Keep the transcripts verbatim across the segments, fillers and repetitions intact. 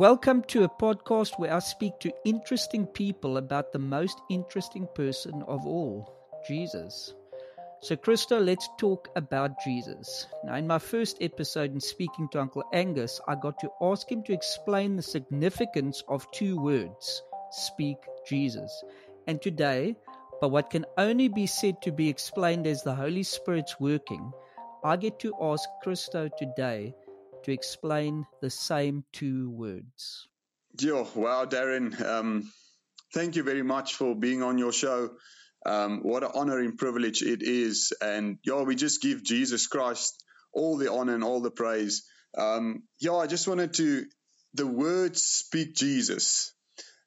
Welcome to a podcast where I speak to interesting people about the most interesting person of all, Jesus. So Christo, let's talk about Jesus. Now in my first episode in speaking to Uncle Angus, I got to ask him to explain the significance of two words, Speak Jesus. And today, by what can only be said to be explained as the Holy Spirit's working, I get to ask Christo today to explain the same two words. Yo, wow, Darren. Um, thank you very much for being on your show. Um, what an honor and privilege it is. And yo, we just give Jesus Christ all the honor and all the praise. Um, yo, I just wanted to, the word Speak Jesus,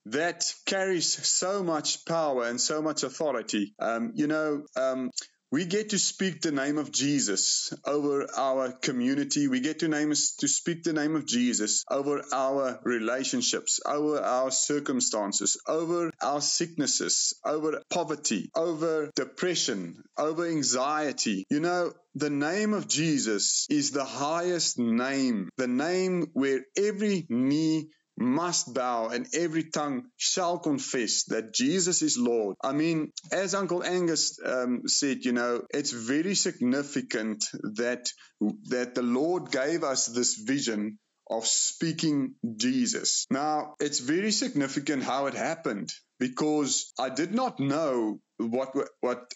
that carries so much power and so much authority. Um, you know, um, We get to speak the name of Jesus over our community. We get to name to speak the name of Jesus over our relationships, over our circumstances, over our sicknesses, over poverty, over depression, over anxiety. You know, the name of Jesus is the highest name, the name where every knee must bow and every tongue shall confess that Jesus is Lord. I mean, as Uncle Angus um, said, you know, it's very significant that that the Lord gave us this vision of speaking Jesus. Now, it's very significant how it happened, because I did not know what what, what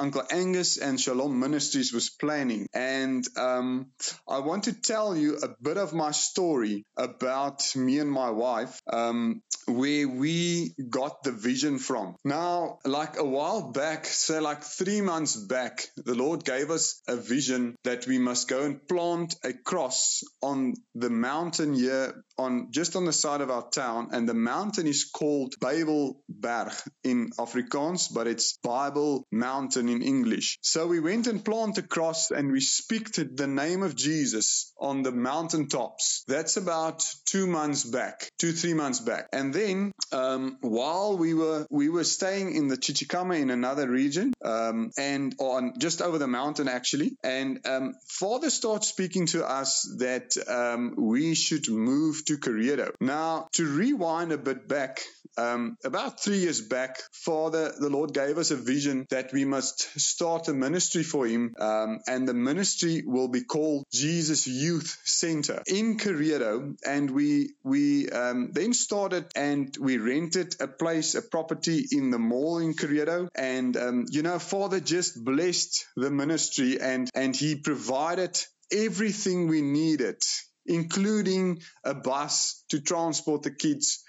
Uncle Angus and Shalom Ministries was planning. And um, I want to tell you a bit of my story about me and my wife, um, where we got the vision from. Now, like a while back, say like three months back, the Lord gave us a vision that we must go and plant a cross on the mountain here, on just on the side of our town. And the mountain is called Babelberg in Afrikaans, but it's Bible Mountain in English. So we went and planted a cross and we speak the name of Jesus on the mountaintops. That's about two months back, two, three months back. And then um, while we were we were staying in the Chichikama in another region, um, and on just over the mountain actually, and um, Father started speaking to us that um, we should move to Carriedo. Now, to rewind a bit back, um, about three years back, Father, the Lord gave us a vision that we must start a ministry for him, um, and the ministry will be called Jesus Youth Center in Carriedo. And we we um, then started and we rented a place, a property in the mall in Carriedo. And um, you know, Father just blessed the ministry, and and he provided everything we needed, including a bus to transport the kids,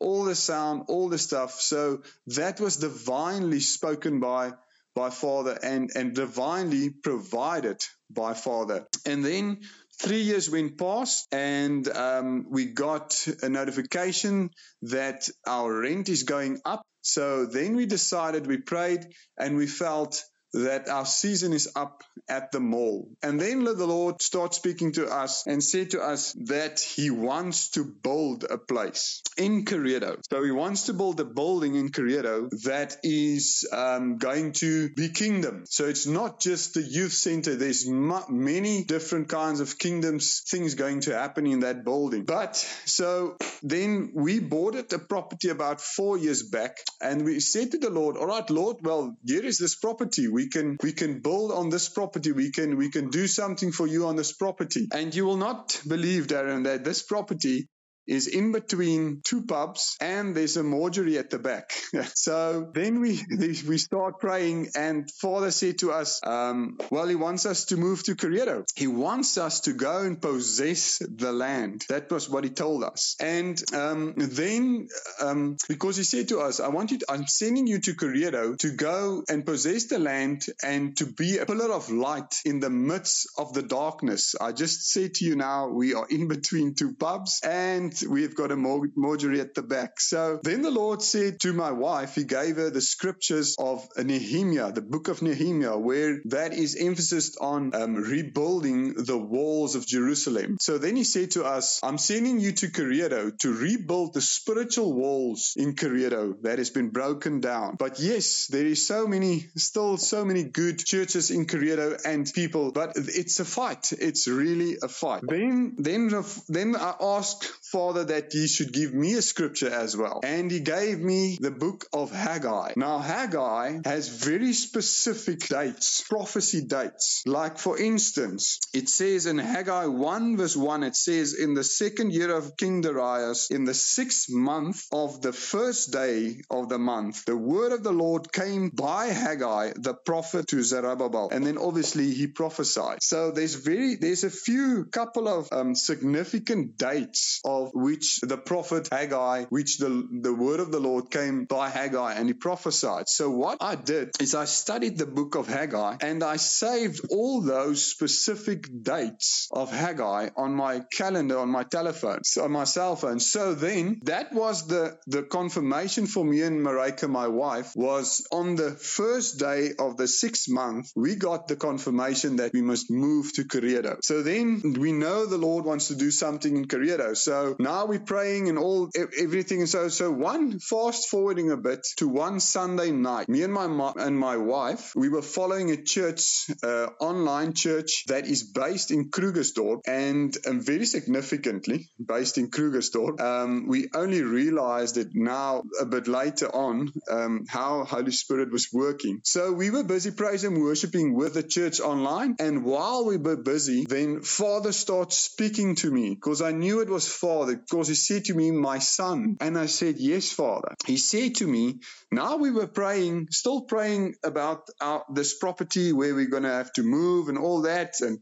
all the sound, all the stuff. So that was divinely spoken by by Father and, and divinely provided by Father. And then three years went past, and um, we got a notification that our rent is going up. So then we decided, we prayed, and we felt that our season is up at the mall. And then the Lord started speaking to us and said to us that he wants to build a place in Carriedo. So he wants to build a building in Carriedo that is um, going to be kingdom. So it's not just the youth center. There's ma- many different kinds of kingdoms, things going to happen in that building. But so then we boarded a property about four years back, and we said to the Lord, all right, Lord, well, here is this property. We can we can build on this property. We can we can do something for you on this property. And you will not believe, Darren, that this property is in between two pubs, and there's a mortuary at the back. So then we we start praying, and Father said to us, um, well, he wants us to move to Carriedo. He wants us to go and possess the land. That was what he told us. And um, then, um, because he said to us, I want you to, I'm sending you to Carriedo to go and possess the land and to be a pillar of light in the midst of the darkness. I just said to you now, we are in between two pubs, and we've got a mortuary at the back. So then the Lord said to my wife, he gave her the scriptures of Nehemiah, the book of Nehemiah, where that is emphasis on um, rebuilding the walls of Jerusalem. So then he said to us, I'm sending you to Carriedo to rebuild the spiritual walls in Carriedo that has been broken down. But yes, there is so many, still so many good churches in Carriedo and people, but it's a fight. It's really a fight. Then, then, then I asked Father, that ye should give me a scripture as well. And he gave me the book of Haggai. Now, Haggai has very specific dates, prophecy dates. Like, for instance, it says in Haggai one verse one, it says, in the second year of King Darius, in the sixth month of the first day of the month, the word of the Lord came by Haggai, the prophet, to Zerubbabel. And then obviously he prophesied. So there's very, there's a few couple of um, significant dates of which the prophet Haggai, which the, the word of the Lord came by Haggai and he prophesied. So what I did is I studied the book of Haggai and I saved all those specific dates of Haggai on my calendar, on my telephone, on my cell phone. So then that was the, the confirmation for me and Marika, my wife, was on the first day of the sixth month, we got the confirmation that we must move to Carriedo. So then we know the Lord wants to do something in Carriedo. So now we're praying and all everything. And so, so one, fast forwarding a bit to one Sunday night, me and my mom and my wife, we were following a church, uh, online church that is based in Krugersdorp and, and very significantly based in Krugersdorp. Um, we only realized it now a bit later on um, how Holy Spirit was working. So we were busy praise and worshiping with the church online. And while we were busy, then Father started speaking to me because I knew it was Father, because he said to me, my son. And I said, yes, Father. He said to me, now we were praying, still praying about our, this property where we're going to have to move and all that, and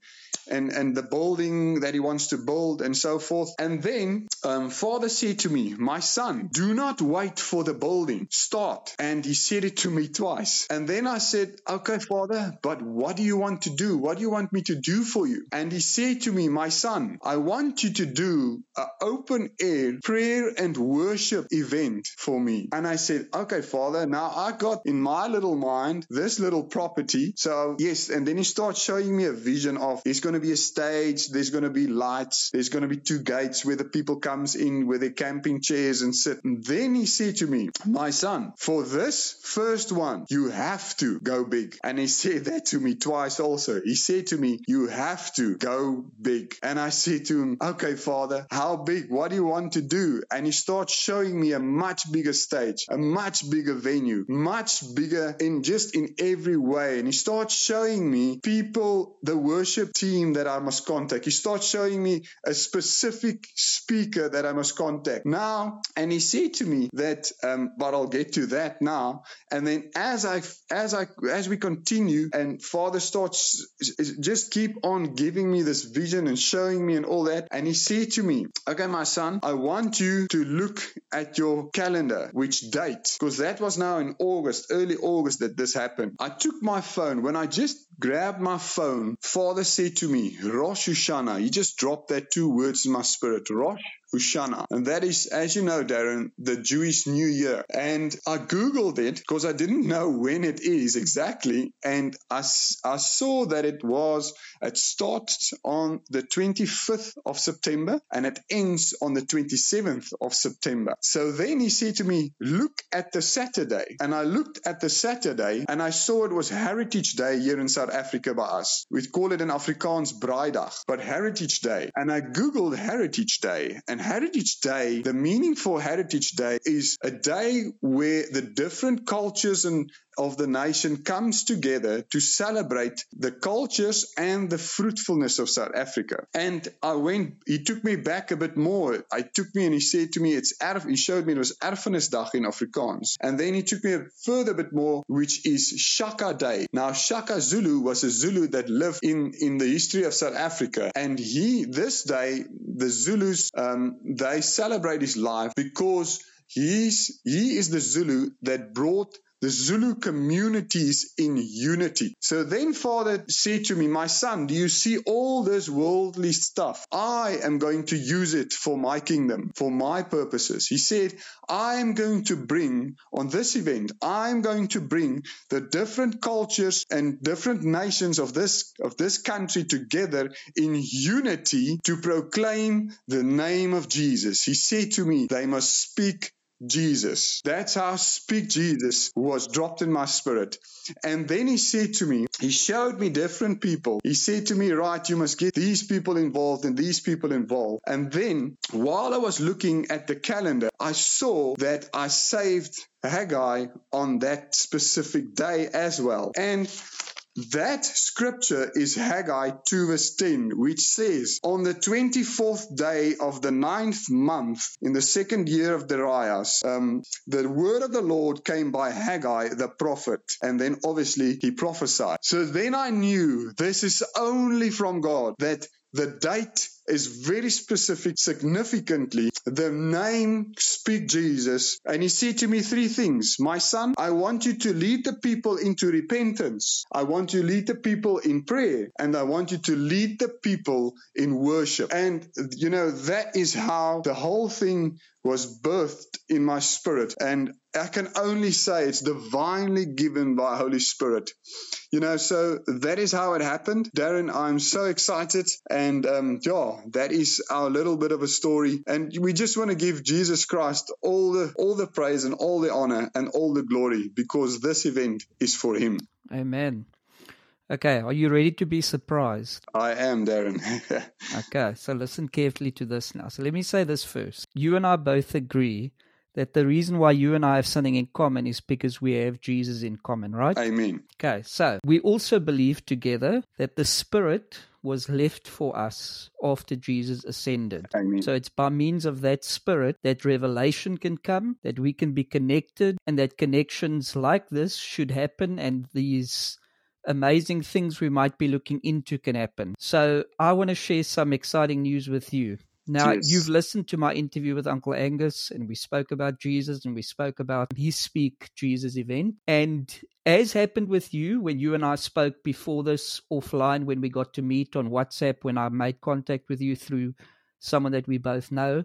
and and the building that he wants to build and so forth. And then um, Father said to me, my son, do not wait for the building. Start. And he said it to me twice. And then I said, okay, Father, but what do you want to do? What do you want me to do for you? And he said to me, my son, I want you to do an open air prayer and worship event for me. And I said, okay, Father, now I got in my little mind this little property. So yes, and then he starts showing me a vision of it's going to be a stage, there's going to be lights, there's going to be two gates where the people comes in with their camping chairs and sit. And then he said to me, my son, for this first one, you have to go big. And he said that to me twice also. He said to me, you have to go big. And I said to him, okay, Father, how big? What do you want to do? And he starts showing me a much bigger stage, a much bigger venue, much bigger in just in every way. And he starts showing me people, the worship team that I must contact. He starts showing me a specific speaker that I must contact now. And he said to me that, um, but I'll get to that now. And then as I, as I, as we continue and Father starts just keep on giving me this vision and showing me and all that. And he said to me, okay, my son, I want you to look at your calendar, which date, because that was now in August, early August that this happened. I took my phone. When I just grabbed my phone, Father said to me, Rosh Hashanah. He just dropped that two words in my spirit, Rosh Hashanah. And that is, as you know, Darren, the Jewish New Year. And I Googled it because I didn't know when it is exactly. And I, I saw that it was, it starts on the twenty-fifth of September and it ends on the twenty-seventh of September. So then he said to me, look at the Saturday. And I looked at the Saturday and I saw it was Heritage Day here in South Africa by us. We call it in Afrikaans Braaidag, but Heritage Day. And I Googled Heritage Day. And Heritage Day, the meaning for Heritage Day is a day where the different cultures and of the nation comes together to celebrate the cultures and the fruitfulness of South Africa. And I went, he took me back a bit more. I took me and he said to me, it's Erf, he showed me it was Erfenisdag in Afrikaans. And then he took me a further bit more, which is Shaka Day. Now, Shaka Zulu was a Zulu that lived in, in the history of South Africa. And he, this day, the Zulus, um, they celebrate his life because he's, he is the Zulu that brought the Zulu communities in unity. So then Father said to me, my son, do you see all this worldly stuff? I am going to use it for my kingdom, for my purposes. He said, I am going to bring on this event, I am going to bring the different cultures and different nations of this, of this country together in unity to proclaim the name of Jesus. He said to me, they must speak Jesus. That's how Speak Jesus was dropped in my spirit. And then he said to me, he showed me different people. He said to me, right, you must get these people involved and these people involved. And then while I was looking at the calendar, I saw that I saved Haggai on that specific day as well. And that scripture is Haggai two verse ten, which says, on the twenty-fourth day of the ninth month, in the second year of Darius, um, the word of the Lord came by Haggai the prophet. And then obviously he prophesied. So then I knew this is only from God, that the date is very specific, significantly, the name Speak Jesus. And he said to me three things. My son, I want you to lead the people into repentance. I want you to lead the people in prayer. And I want you to lead the people in worship. And, you know, that is how the whole thing was birthed in my spirit. And I can only say it's divinely given by Holy Spirit. You know, so that is how it happened. Darren, I'm so excited. And um, yeah, that is our little bit of a story. And we just want to give Jesus Christ all the all the praise and all the honor and all the glory, because this event is for him. Amen. Okay, are you ready to be surprised? I am, Darren. Okay, so listen carefully to this now. So let me say this first. You and I both agree that the reason why you and I have something in common is because we have Jesus in common, right? Amen. Okay, so we also believe together that the Spirit was left for us after Jesus ascended. Amen. So it's by means of that Spirit that revelation can come, that we can be connected, and that connections like this should happen, and these amazing things we might be looking into can happen. So I want to share some exciting news with you. Now, yes. You've listened to my interview with Uncle Angus, and we spoke about Jesus, and we spoke about his Speak Jesus event. And as happened with you, when you and I spoke before this offline, when we got to meet on WhatsApp, when I made contact with you through someone that we both know,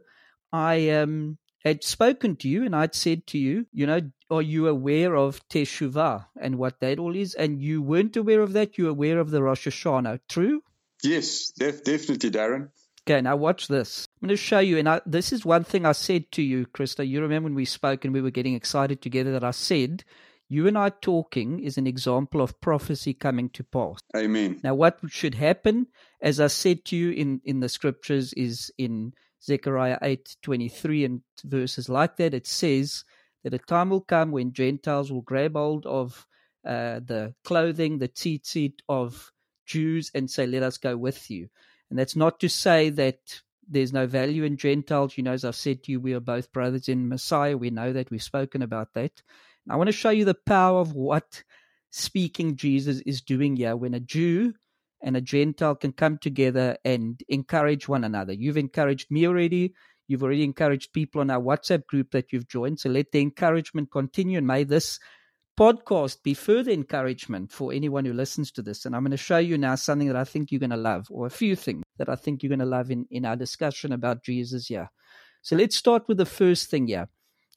I um, had spoken to you, and I'd said to you, you know, are you aware of Teshuvah and what that all is? And you weren't aware of that. You're aware of the Rosh Hashanah. True? Yes, def- definitely, Darren. Okay, now watch this. I'm going to show you, and I, this is one thing I said to you, Christo. You remember when we spoke and we were getting excited together, that I said, you and I talking is an example of prophecy coming to pass. Amen. Now what should happen, as I said to you in, in the scriptures, is in Zechariah eight twenty-three and verses like that, it says that a time will come when Gentiles will grab hold of uh, the clothing, the tzitzit of Jews, and say, let us go with you. And that's not to say that there's no value in Gentiles. You know, as I've said to you, we are both brothers in Messiah. We know that. We've spoken about that. And I want to show you the power of what Speaking Jesus is doing here, when a Jew and a Gentile can come together and encourage one another. You've encouraged me already. You've already encouraged people on our WhatsApp group that you've joined. So let the encouragement continue, and may this podcast be further encouragement for anyone who listens to this. And I'm going to show you now something that I think you're going to love, or a few things that I think you're going to love in, in our discussion about Jesus here. So let's start with the first thing here.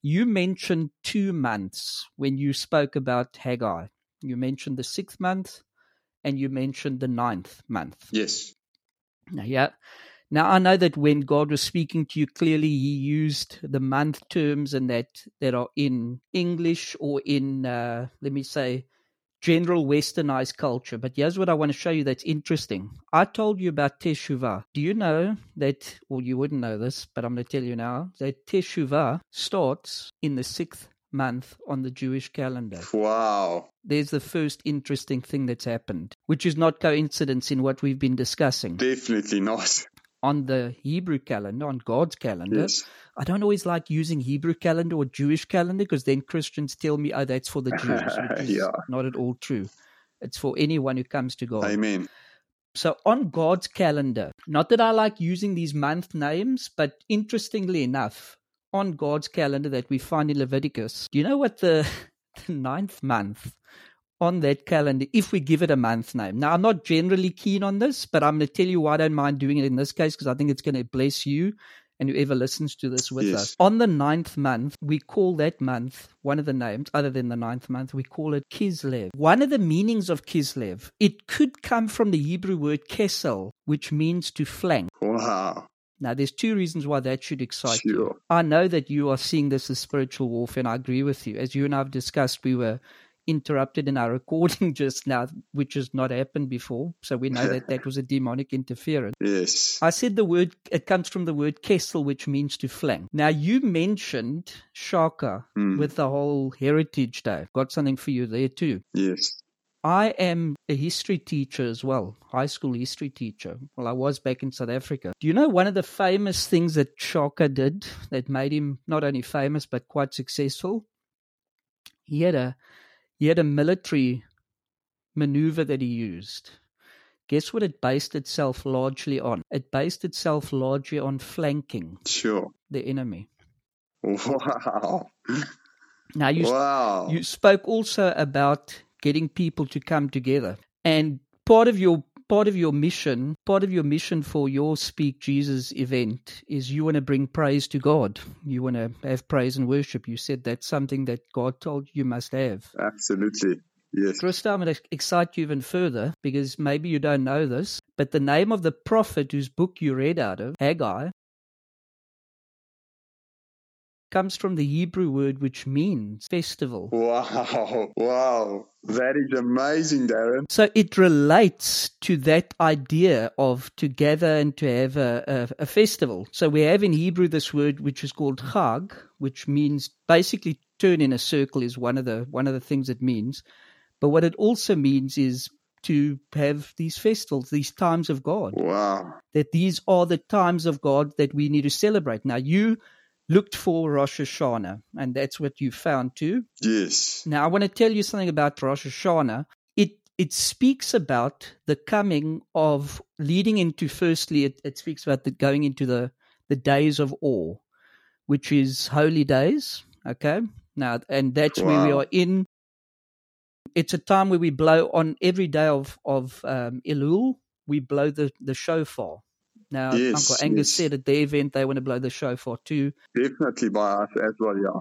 You mentioned two months when you spoke about Haggai. You mentioned the sixth month and you mentioned the ninth month. Yes. Now, yeah. Now, I know that when God was speaking to you, clearly he used the month terms, and that, that are in English or in, uh, let me say, general westernized culture. But here's what I want to show you that's interesting. I told you about Teshuvah. Do you know that, well, you wouldn't know this, but I'm going to tell you now, that Teshuvah starts in the sixth month on the Jewish calendar. Wow. There's the first interesting thing that's happened, which is not coincidence in what we've been discussing. Definitely not. On the Hebrew calendar, on God's calendar. Yes. I don't always like using Hebrew calendar or Jewish calendar, because then Christians tell me, oh, that's for the Jews, which is yeah. not at all true. It's for anyone who comes to God. Amen. So on God's calendar, not that I like using these month names, but interestingly enough, on God's calendar that we find in Leviticus, do you know what the, the ninth month on that calendar, if we give it a month name. Now, I'm not generally keen on this, but I'm going to tell you why I don't mind doing it in this case, because I think it's going to bless you and whoever listens to this with yes. us. On the ninth month, we call that month, one of the names, other than the ninth month, we call it Kislev. One of the meanings of Kislev, it could come from the Hebrew word kesel, which means to flank. Wow. Now, there's two reasons why that should excite sure. you. I know that you are seeing this as spiritual warfare, and I agree with you. As you and I have discussed, we were interrupted in our recording just now, which has not happened before. So we know that that was a demonic interference. Yes. I said the word, it comes from the word kessel, which means to flank. Now, you mentioned Shaka mm. with the whole Heritage Day. Got something for you there too. Yes. I am a history teacher as well, high school history teacher. Well, I was back in South Africa. Do you know one of the famous things that Shaka did that made him not only famous but quite successful? He had a he had a military maneuver that he used. Guess what it based itself largely on? It based itself largely on flanking sure. the enemy. Wow. Now, you, wow. you spoke also about getting people to come together. And part of your part of your mission, part of your mission for your Speak Jesus event is you want to bring praise to God. You want to have praise and worship. You said that's something that God told you must have. Absolutely. Yes. Christo, I'm going to excite you even further because maybe you don't know this, but the name of the prophet whose book you read out of, Haggai, comes from the Hebrew word which means festival. Wow, wow. That is amazing, Darren. So it relates to that idea of to gather and to have a, a, a festival. So we have in Hebrew this word which is called chag, which means basically turn in a circle is one of the one of the things it means. But what it also means is to have these festivals, these times of God. Wow. That these are the times of God that we need to celebrate. Now you looked for Rosh Hashanah, and that's what you found too. Yes. Now, I want to tell you something about Rosh Hashanah. It it speaks about the coming of, leading into, firstly, it, it speaks about the going into the, the days of awe, which is holy days, okay? Now, and that's wow. where we are in. It's a time where we blow on every day of, of um, Elul, we blow the, the shofar. Now, yes, Uncle Angus yes. said at their event they want to blow the shofar too. Definitely by us as well, yeah.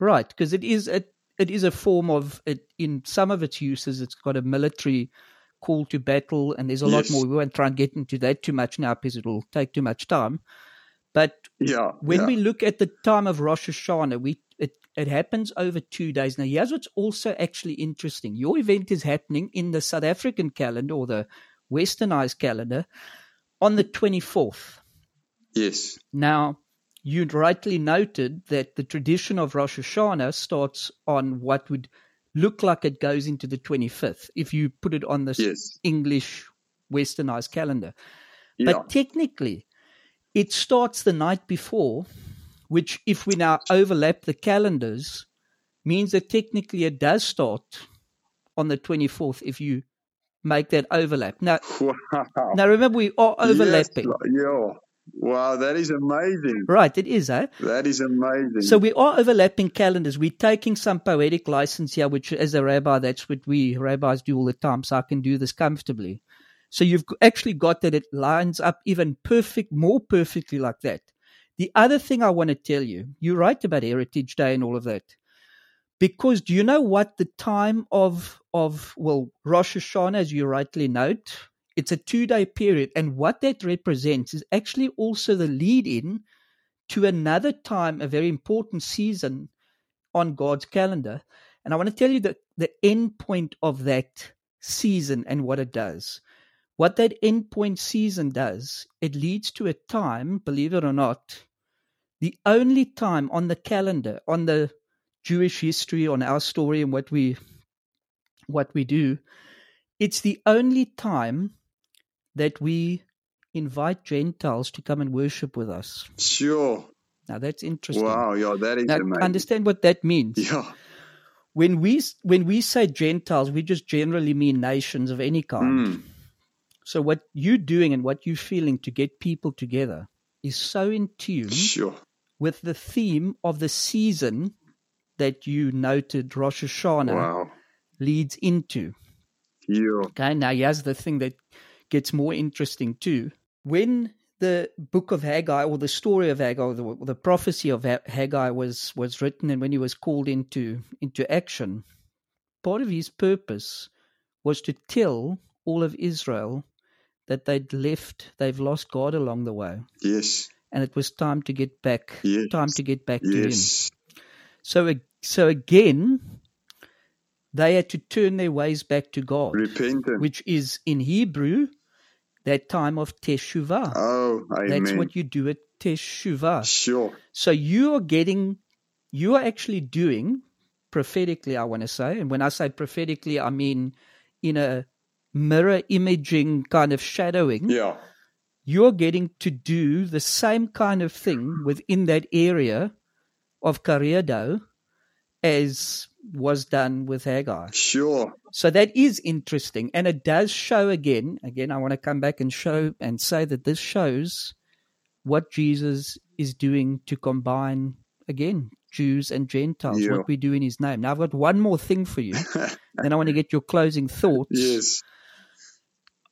Right, because it is a, it is a form of, it, in some of its uses, it's got a military call to battle, and there's a yes. lot more. We won't try and get into that too much now because it will take too much time. But yeah, when yeah. we look at the time of Rosh Hashanah, we it, it happens over two days. Now, here's what's also actually interesting. Your event is happening in the South African calendar or the Westernized calendar, on the twenty-fourth. Yes. Now, you'd rightly noted that the tradition of Rosh Hashanah starts on what would look like it goes into the twenty-fifth, if you put it on this yes. English westernized calendar. Yeah. But technically, it starts the night before, which if we now overlap the calendars, means that technically it does start on the twenty-fourth if you make that overlap. Now, wow. now remember, we are overlapping. Yes, yeah. Wow, that is amazing. Right, it is, eh? That is amazing. So we are overlapping calendars. We're taking some poetic license here, which as a rabbi, that's what we rabbis do all the time, so I can do this comfortably. So you've actually got that it lines up even perfect, more perfectly like that. The other thing I want to tell you, you're right about Heritage Day and all of that. Because do you know what the time of, of well, Rosh Hashanah, as you rightly note, it's a two-day period. And what that represents is actually also the lead-in to another time, a very important season on God's calendar. And I want to tell you the, the end point of that season and what it does. What that end point season does, it leads to a time, believe it or not, the only time on the calendar, on the Jewish history, on our story and what we what we do, it's the only time that we invite Gentiles to come and worship with us. Sure. Now, that's interesting. Wow, yeah, that is now, amazing. Understand what that means. Yeah. When we, when we say Gentiles, we just generally mean nations of any kind. Mm. So what you're doing and what you're feeling to get people together is so in tune sure. with the theme of the season that you noted Rosh Hashanah wow. leads into. Yeah. Okay, now here's the thing that gets more interesting too. When the book of Haggai or the story of Haggai, or the, or the prophecy of Haggai was, was written and when he was called into, into action, part of his purpose was to tell all of Israel that they'd left, they've lost God along the way. Yes. And it was time to get back, yes. time to get back yes. to Him. So, so again, they had to turn their ways back to God. Repentance. Which is in Hebrew, that time of Teshuvah. Oh, amen. That's what you do at Teshuvah. Sure. So you are getting, you are actually doing, prophetically I want to say, and when I say prophetically I mean in a mirror imaging kind of shadowing, yeah. you're getting to do the same kind of thing within that area of Carriedo as was done with Haggai. Sure. So that is interesting, and it does show again, again I want to come back and show and say that this shows what Jesus is doing to combine, again, Jews and Gentiles, yeah. what we do in His name. Now, I've got one more thing for you, then I want to get your closing thoughts. Yes.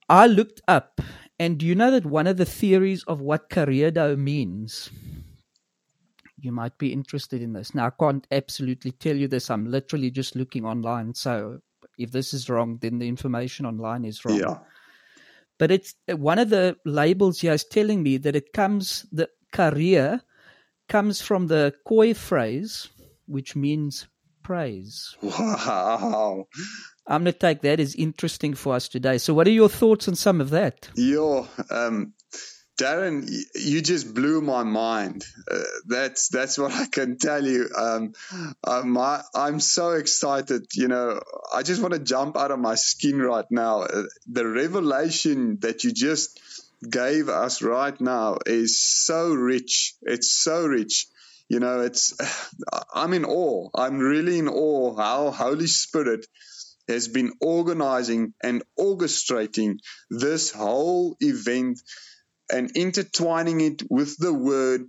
I looked up, and do you know that one of the theories of what Carriedo means? You might be interested in this. Now, I can't absolutely tell you this. I'm literally just looking online, so if this is wrong, then the information online is wrong. Yeah. But it's one of the labels here is telling me that it comes, the career comes from the koi phrase, which means praise. Wow. I'm going to take that as interesting for us today. So what are your thoughts on some of that? Yeah, um, Darren, you just blew my mind. Uh, that's that's what I can tell you. Um, I'm, I, I'm so excited. You know, I just want to jump out of my skin right now. Uh, the revelation that you just gave us right now is so rich. It's so rich. You know, it's. I'm in awe. I'm really in awe how Holy Spirit has been organizing and orchestrating this whole event and intertwining it with the Word,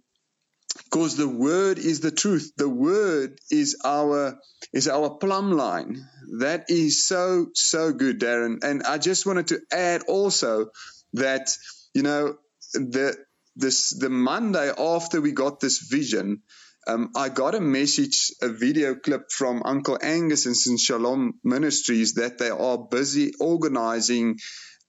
because the Word is the truth. The Word is our is our plumb line. That is so, so good, Darren. And I just wanted to add also that, you know, the this the Monday after we got this vision, um, I got a message, a video clip from Uncle Angus and Shalom Ministries that they are busy organizing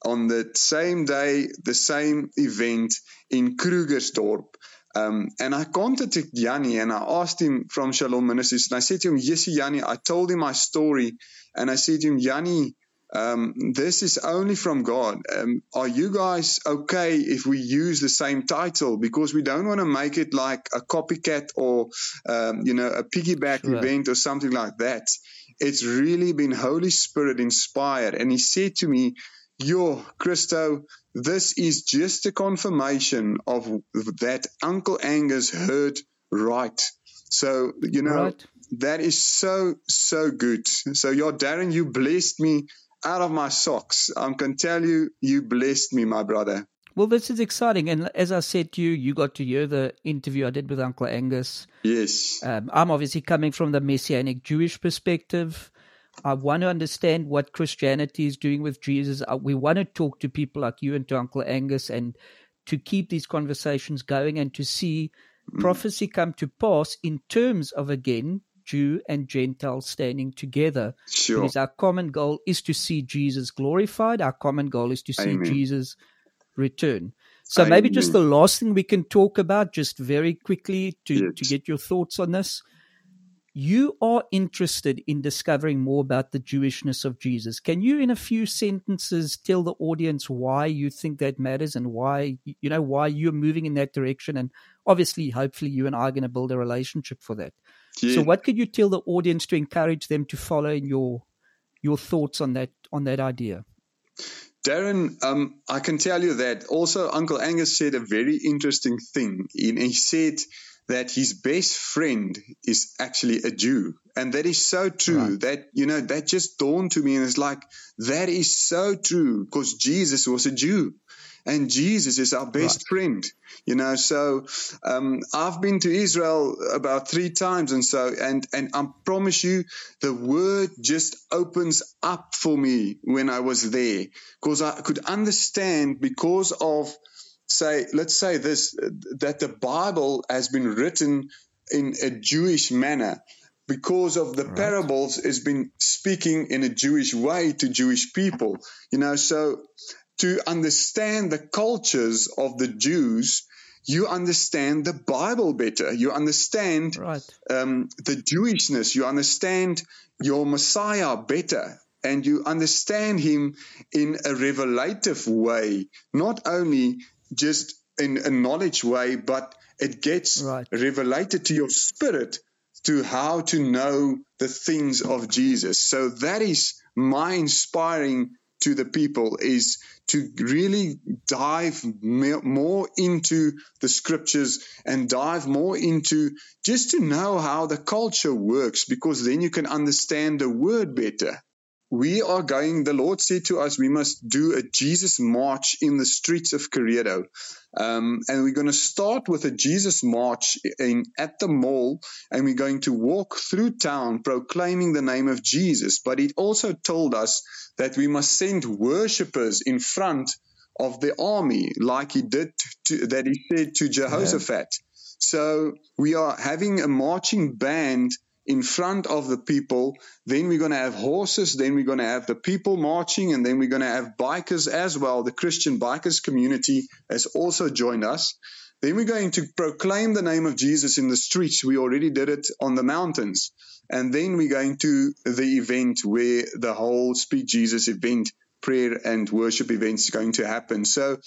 on the same day, the same event in Krugersdorp. Um, and I contacted Yanni and I asked him from Shalom Ministries, and I said to him, yes, Yanni, I told him my story. And I said to him, Yanni, um, this is only from God. Um, are you guys okay if we use the same title? Because we don't want to make it like a copycat or, um, you know, a piggyback sure. event or something like that. It's really been Holy Spirit inspired. And he said to me, Yo, Christo, this is just a confirmation of that Uncle Angus heard right. So, you know, right. that is so, so good. So, yo, Darren, you blessed me out of my socks. I can tell you, you blessed me, my brother. Well, this is exciting. And as I said to you, you got to hear the interview I did with Uncle Angus. Yes. Um, I'm obviously coming from the Messianic Jewish perspective. I want to understand what Christianity is doing with Jesus. We want to talk to people like you and to Uncle Angus and to keep these conversations going and to see mm. prophecy come to pass in terms of, again, Jew and Gentile standing together. Sure. Because our common goal is to see Jesus glorified. Our common goal is to see Amen. Jesus return. So Amen. Maybe just the last thing we can talk about, just very quickly to, yes. to get your thoughts on this. You are interested in discovering more about the Jewishness of Jesus. Can you, in a few sentences, tell the audience why you think that matters and why, you know, why you're moving in that direction? And obviously, hopefully, you and I are going to build a relationship for that. Yeah. So what could you tell the audience to encourage them to follow in your your thoughts on that on that idea? Darren, um, I can tell you that. Also, Uncle Angus said a very interesting thing. He said that his best friend is actually a Jew. And that is so true. Right. That, you know, that just dawned to me. And it's like, that is so true, because Jesus was a Jew. And Jesus is our best right. friend, you know. So um, I've been to Israel about three times, and so and and I promise you, the Word just opens up for me when I was there, because I could understand because of. Say, let's say this, that the Bible has been written in a Jewish manner because of the right. parables has been speaking in a Jewish way to Jewish people, you know. So to understand the cultures of the Jews, you understand the Bible better. You understand right. um, the Jewishness. You understand your Messiah better. And you understand him in a revelative way, not only just in a knowledge way, but it gets right. revelated to your spirit to how to know the things of Jesus. So that is my inspiring to the people, is to really dive more into the scriptures and dive more into just to know how the culture works, because then you can understand the word better. We are going, the Lord said to us, we must do a Jesus march in the streets of Carriedo. Um, and we're going to start with a Jesus march in at the mall, and we're going to walk through town proclaiming the name of Jesus. But it also told us that we must send worshippers in front of the army, like he did to, that he said to Jehoshaphat. Yeah. So we are having a marching band in front of the people, then we're going to have horses, then we're going to have the people marching, and then we're going to have bikers as well. The Christian bikers community has also joined us. Then we're going to proclaim the name of Jesus in the streets. We already did it on the mountains. And then we're going to the event where the whole Speak Jesus event, prayer and worship event is going to happen. So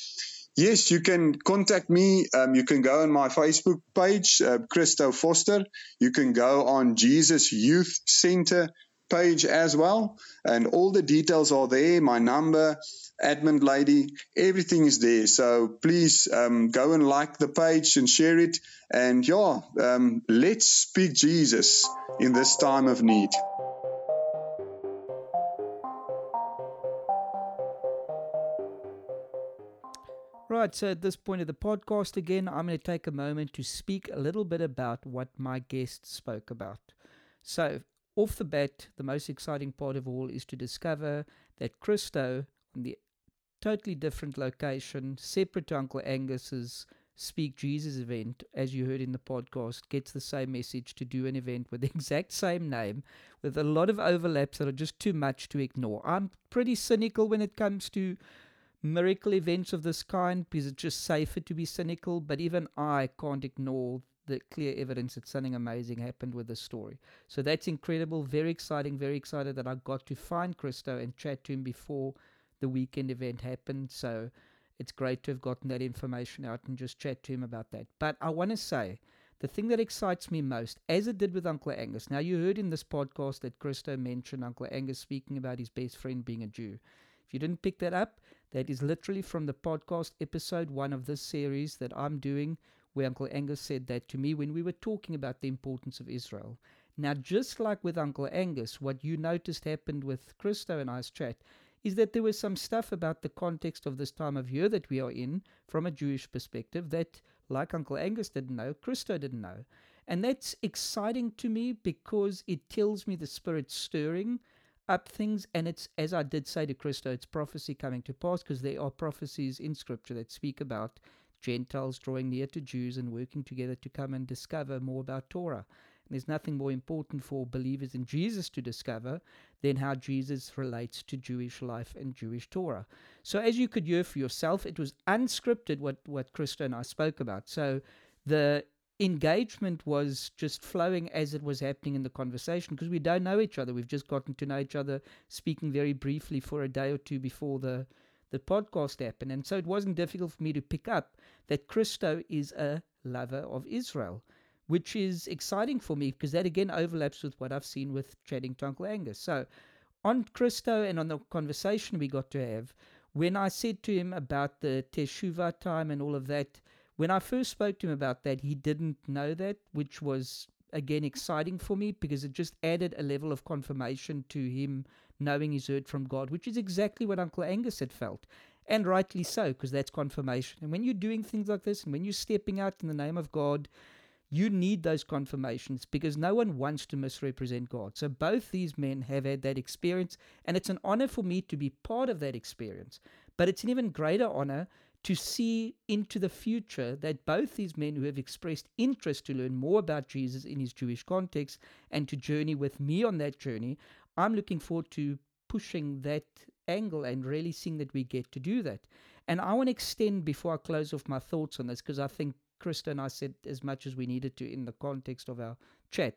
yes, you can contact me. Um, you can go on my Facebook page, uh, Christo Vorster. You can go on Jesus Youth Center page as well. And all the details are there. My number, admin lady, everything is there. So please um, go and like the page and share it. And yeah, um, let's speak Jesus in this time of need. Right, so at this point of the podcast again, I'm going to take a moment to speak a little bit about what my guest spoke about. So, off the bat, the most exciting part of all is to discover that Christo, in the totally different location, separate to Uncle Angus's Speak Jesus event, as you heard in the podcast, gets the same message to do an event with the exact same name, with a lot of overlaps that are just too much to ignore. I'm pretty cynical when it comes to miracle events of this kind, because it's just safer to be cynical, but even I can't ignore the clear evidence that something amazing happened with this story. So that's incredible, very exciting, very excited that I got to find Christo and chat to him before the weekend event happened, so it's great to have gotten that information out and just chat to him about that. But I want to say, the thing that excites me most, as it did with Uncle Angus, now you heard in this podcast that Christo mentioned Uncle Angus speaking about his best friend being a Jew. If you didn't pick that up, that is literally from the podcast episode one of this series that I'm doing, where Uncle Angus said that to me when we were talking about the importance of Israel. Now, just like with Uncle Angus, what you noticed happened with Christo and I's chat is that there was some stuff about the context of this time of year that we are in from a Jewish perspective that, like Uncle Angus didn't know, Christo didn't know. And that's exciting to me because it tells me the Spirit's stirring up things, and it's, as I did say to Christo, it's prophecy coming to pass, because there are prophecies in Scripture that speak about Gentiles drawing near to Jews and working together to come and discover more about Torah. And there's nothing more important for believers in Jesus to discover than how Jesus relates to Jewish life and Jewish Torah. So as you could hear for yourself, it was unscripted what, what Christo and I spoke about. So the engagement was just flowing as it was happening in the conversation, because we don't know each other. We've just gotten to know each other, speaking very briefly for a day or two before the, the podcast happened. And so it wasn't difficult for me to pick up that Christo is a lover of Israel, which is exciting for me, because that again overlaps with what I've seen with chatting to Uncle Angus. So on Christo and on the conversation we got to have, when I said to him about the Teshuvah time and all of that, when I first spoke to him about that, he didn't know that, which was, again, exciting for me, because it just added a level of confirmation to him knowing he's heard from God, which is exactly what Uncle Angus had felt, and rightly so, because that's confirmation. And when you're doing things like this, and when you're stepping out in the name of God, you need those confirmations, because no one wants to misrepresent God. So both these men have had that experience, and it's an honor for me to be part of that experience. But it's an even greater honor to see into the future that both these men who have expressed interest to learn more about Jesus in his Jewish context and to journey with me on that journey, I'm looking forward to pushing that angle and really seeing that we get to do that. And I want to extend before I close off my thoughts on this, because I think Christo and I said as much as we needed to in the context of our chat.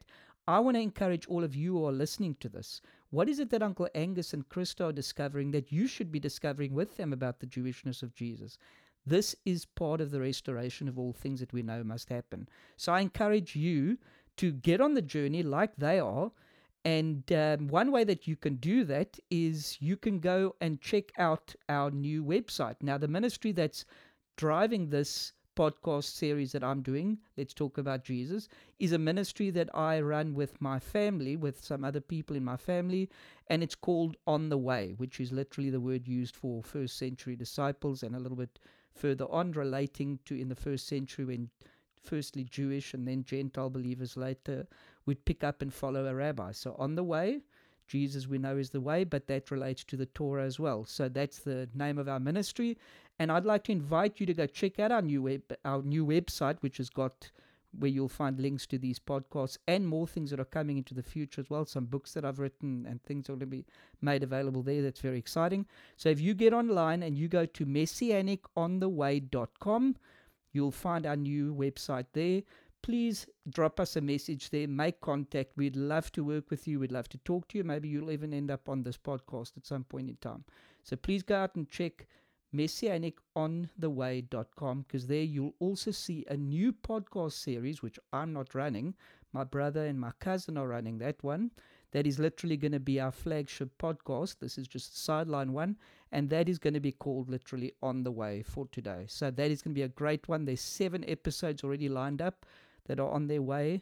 I want to encourage all of you who are listening to this. What is it that Uncle Angus and Christo are discovering that you should be discovering with them about the Jewishness of Jesus? This is part of the restoration of all things that we know must happen. So I encourage you to get on the journey like they are. And um, one way that you can do that is you can go and check out our new website. Now, the ministry that's driving this podcast series that I'm doing, Let's Talk About Jesus, is a ministry that I run with my family, with some other people in my family, and it's called On the Way, which is literally the word used for first century disciples, and a little bit further on relating to in the first century when firstly Jewish and then Gentile believers later would pick up and follow a rabbi. So On the Way, Jesus we know is the way, but that relates to the Torah as well. So that's the name of our ministry. And I'd like to invite you to go check out our new web, our new website, which has got where you'll find links to these podcasts and more things that are coming into the future as well. Some books that I've written and things are going to be made available there. That's very exciting. So if you get online and you go to messianic on the way dot com, you'll find our new website there. Please drop us a message there, make contact. We'd love to work with you. We'd love to talk to you. Maybe you'll even end up on this podcast at some point in time. So please go out and check messianic on the way dot com, because there you'll also see a new podcast series, which I'm not running. My brother and my cousin are running that one. That is literally going to be our flagship podcast. This is just a sideline one. And that is going to be called literally On the Way for today. So that is going to be a great one. There's seven episodes already lined up that are on their way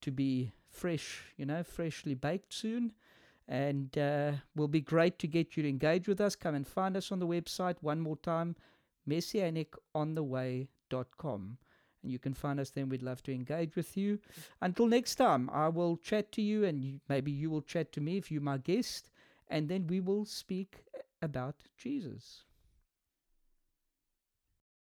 to be fresh, you know, freshly baked soon. And uh, will be great to get you to engage with us. Come and find us on the website one more time, messianic on the way dot com. And you can find us then. We'd love to engage with you. Until next time, I will chat to you, and you, maybe you will chat to me if you're my guest. And then we will speak about Jesus.